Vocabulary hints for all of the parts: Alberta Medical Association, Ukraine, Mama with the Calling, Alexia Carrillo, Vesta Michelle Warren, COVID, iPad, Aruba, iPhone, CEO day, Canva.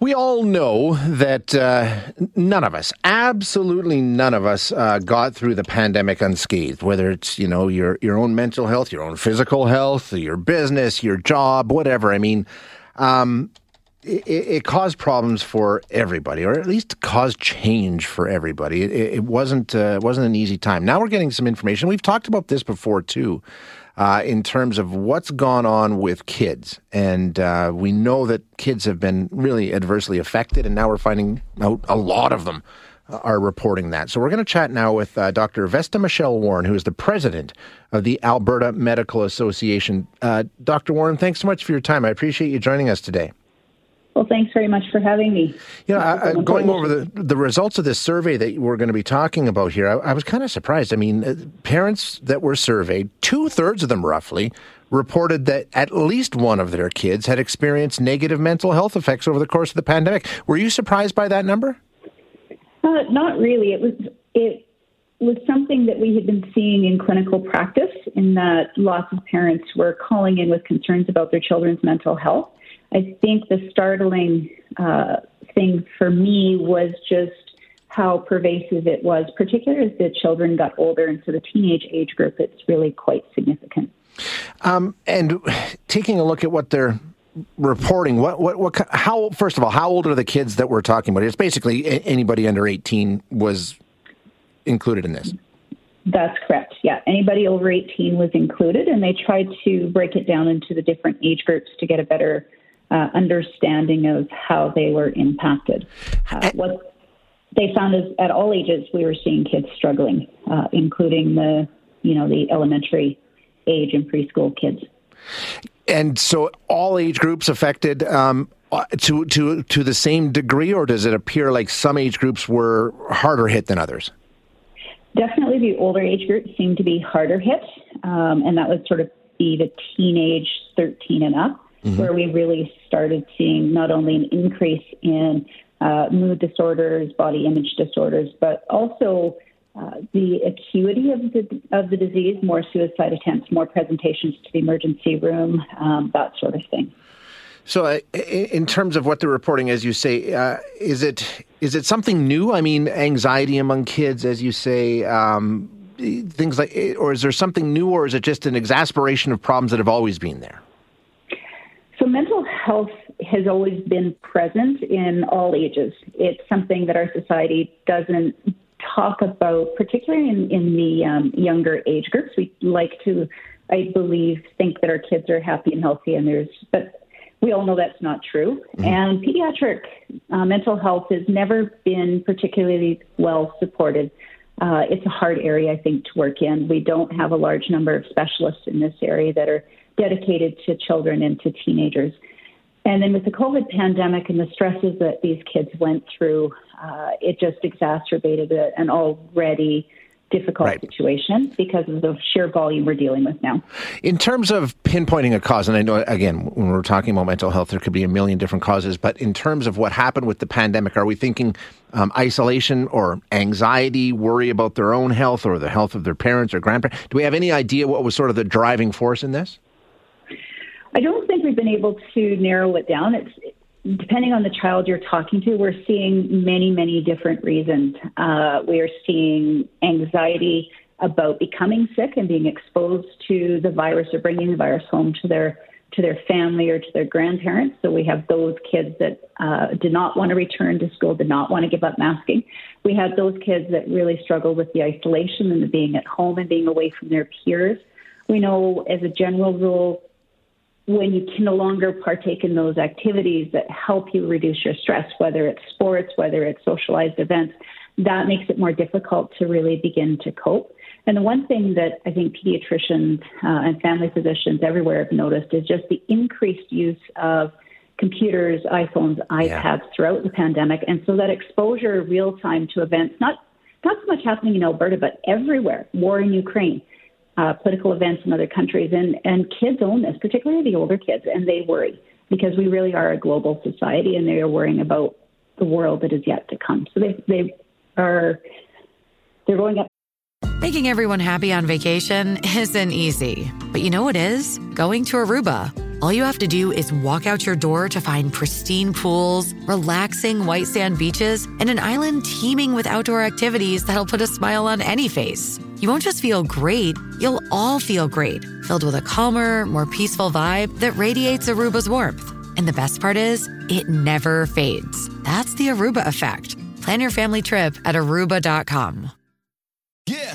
We all know that absolutely none of us got through the pandemic unscathed, whether it's, you know, your own mental health, your own physical health, your business, your job, whatever. I mean, it caused problems for everybody, or at least caused change for everybody. It wasn't an easy time. Now we're getting some information. We've talked about this before, too. In terms of what's gone on with kids. And we know that kids have been really adversely affected, and now we're finding out a lot of them are reporting that. So we're going to chat now with Dr. Vesta Michelle Warren, who is the president of the Alberta Medical Association. Dr. Warren, thanks so much for your time. I appreciate you joining us today. Well, thanks very much for having me. You know, going over the results of this survey that we're going to be talking about here, I was kind of surprised. I mean, parents that were surveyed, two-thirds of them roughly, reported that at least one of their kids had experienced negative mental health effects over the course of the pandemic. Were you surprised by that number? Not really. It was something that we had been seeing in clinical practice, in that lots of parents were calling in with concerns about their children's mental health. I think the startling thing for me was just how pervasive it was, particularly as the children got older, and so the teenage age group, it's really quite significant. And taking a look at what they're reporting, how? First of all, how old are the kids that we're talking about? It's basically anybody under 18 was included in this. That's correct. Yeah. Anybody over 18 was included, and they tried to break it down into the different age groups to get a better understanding of how they were impacted. What they found is at all ages we were seeing kids struggling, including the elementary age and preschool kids. And so all age groups affected to the same degree, or does it appear like some age groups were harder hit than others? Definitely the older age groups seemed to be harder hit, and that would sort of be the teenage 13 and up. Mm-hmm. Where we really started seeing not only an increase in mood disorders, body image disorders, but also the acuity of the disease, more suicide attempts, more presentations to the emergency room, that sort of thing. So in terms of what they're reporting, as you say, is it something new? I mean, anxiety among kids, as you say, things like, or is there something new, or is it just an exacerbation of problems that have always been there? So mental health has always been present in all ages. It's something that our society doesn't talk about, particularly in the younger age groups. We like to, I believe, think that our kids are happy and healthy, but we all know that's not true. Mm-hmm. And pediatric mental health has never been particularly well supported. It's a hard area, I think, to work in. We don't have a large number of specialists in this area that are dedicated to children and to teenagers. And then with the COVID pandemic and the stresses that these kids went through, it just exacerbated an already difficult situation because of the sheer volume we're dealing with now. In terms of pinpointing a cause, and I know, again, when we're talking about mental health, there could be a million different causes, but in terms of what happened with the pandemic, are we thinking isolation or anxiety, worry about their own health or the health of their parents or grandparents? Do we have any idea what was sort of the driving force in this? I don't think we've been able to narrow it down. It's depending on the child you're talking to, we're seeing many, many different reasons. We are seeing anxiety about becoming sick and being exposed to the virus or bringing the virus home to their family or to their grandparents. So we have those kids that did not want to return to school, did not want to give up masking. We had those kids that really struggled with the isolation and the being at home and being away from their peers. We know as a general rule, when you can no longer partake in those activities that help you reduce your stress, whether it's sports, whether it's socialized events, that makes it more difficult to really begin to cope. And the one thing that I think pediatricians and family physicians everywhere have noticed is just the increased use of computers, iPhones, iPads throughout the pandemic. And so that exposure real time to events, not so much happening in Alberta, but everywhere, war in Ukraine, political events in other countries. And kids own this, particularly the older kids, and they worry because we really are a global society and they are worrying about the world that is yet to come. So they're going up. Making everyone happy on vacation isn't easy, but you know what is? Going to Aruba. All you have to do is walk out your door to find pristine pools, relaxing white sand beaches, and an island teeming with outdoor activities that'll put a smile on any face. You won't just feel great, you'll all feel great, filled with a calmer, more peaceful vibe that radiates Aruba's warmth. And the best part is, it never fades. That's the Aruba effect. Plan your family trip at Aruba.com. Yeah.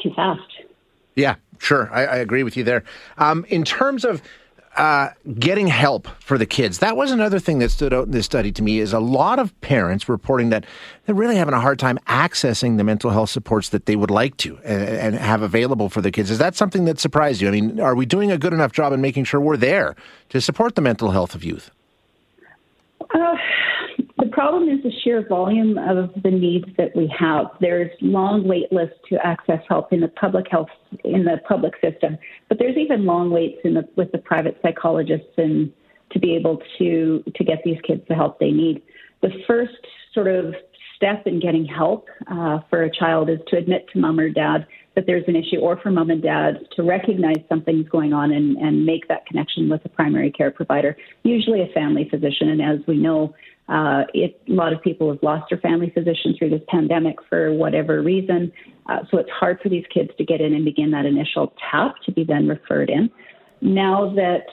Too fast. Yeah, sure. I agree with you there. In terms of getting help for the kids, that was another thing that stood out in this study to me, is a lot of parents reporting that they're really having a hard time accessing the mental health supports that they would like to and have available for their kids. Is that something that surprised you? I mean, are we doing a good enough job in making sure we're there to support the mental health of youth? The problem is the sheer volume of the needs that we have. There's long wait lists to access help in the public system, but there's even long waits with the private psychologists and to be able to get these kids the help they need. The first sort of step in getting help for a child is to admit to mom or dad that there's an issue, or for mom and dad to recognize something's going on and make that connection with a primary care provider, usually a family physician. And as we know, a lot of people have lost their family physician through this pandemic for whatever reason. So it's hard for these kids to get in and begin that initial tap to be then referred in. Now that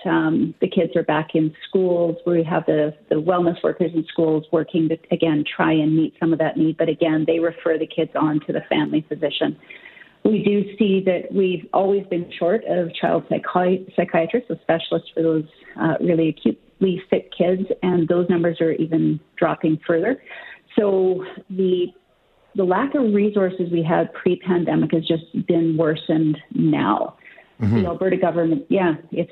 the kids are back in schools, we have the wellness workers in schools working to, again, try and meet some of that need. But again, they refer the kids on to the family physician. We do see that we've always been short of child psychiatrists, so specialists for those really acutely sick kids, and those numbers are even dropping further. So the lack of resources we had pre-pandemic has just been worsened now. Mm-hmm. The Alberta government, it's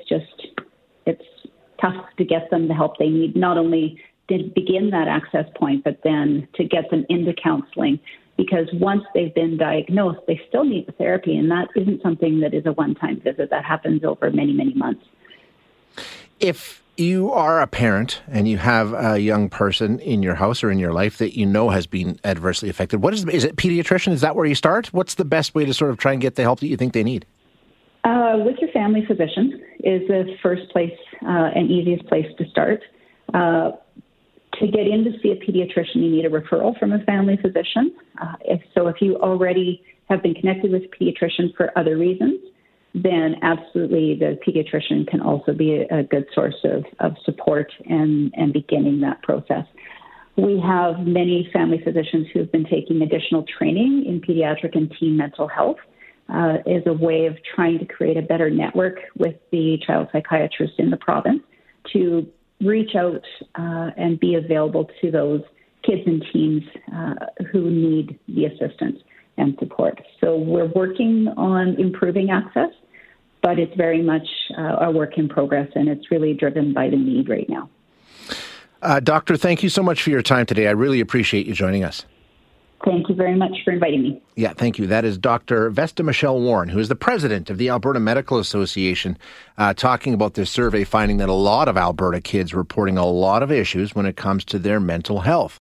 tough to get them the help they need, not only to begin that access point, but then to get them into counseling. Because once they've been diagnosed, they still need the therapy, and that isn't something that is a one-time visit. That happens over many, many months. If you are a parent and you have a young person in your house or in your life that you know has been adversely affected, is it pediatrician? Is that where you start? What's the best way to sort of try and get the help that you think they need? With your family physician is the first place and easiest place to start. To get in to see a pediatrician, you need a referral from a family physician. If you already have been connected with a pediatrician for other reasons, then absolutely the pediatrician can also be a good source of support and beginning that process. We have many family physicians who have been taking additional training in pediatric and teen mental health as a way of trying to create a better network with the child psychiatrists in the province to reach out and be available to those kids and teens who need the assistance and support. So we're working on improving access, but it's very much a work in progress, and it's really driven by the need right now. Doctor, thank you so much for your time today. I really appreciate you joining us. Thank you very much for inviting me. Yeah, thank you. That is Dr. Vesta Michelle Warren, who is the president of the Alberta Medical Association, talking about this survey finding that a lot of Alberta kids reporting a lot of issues when it comes to their mental health.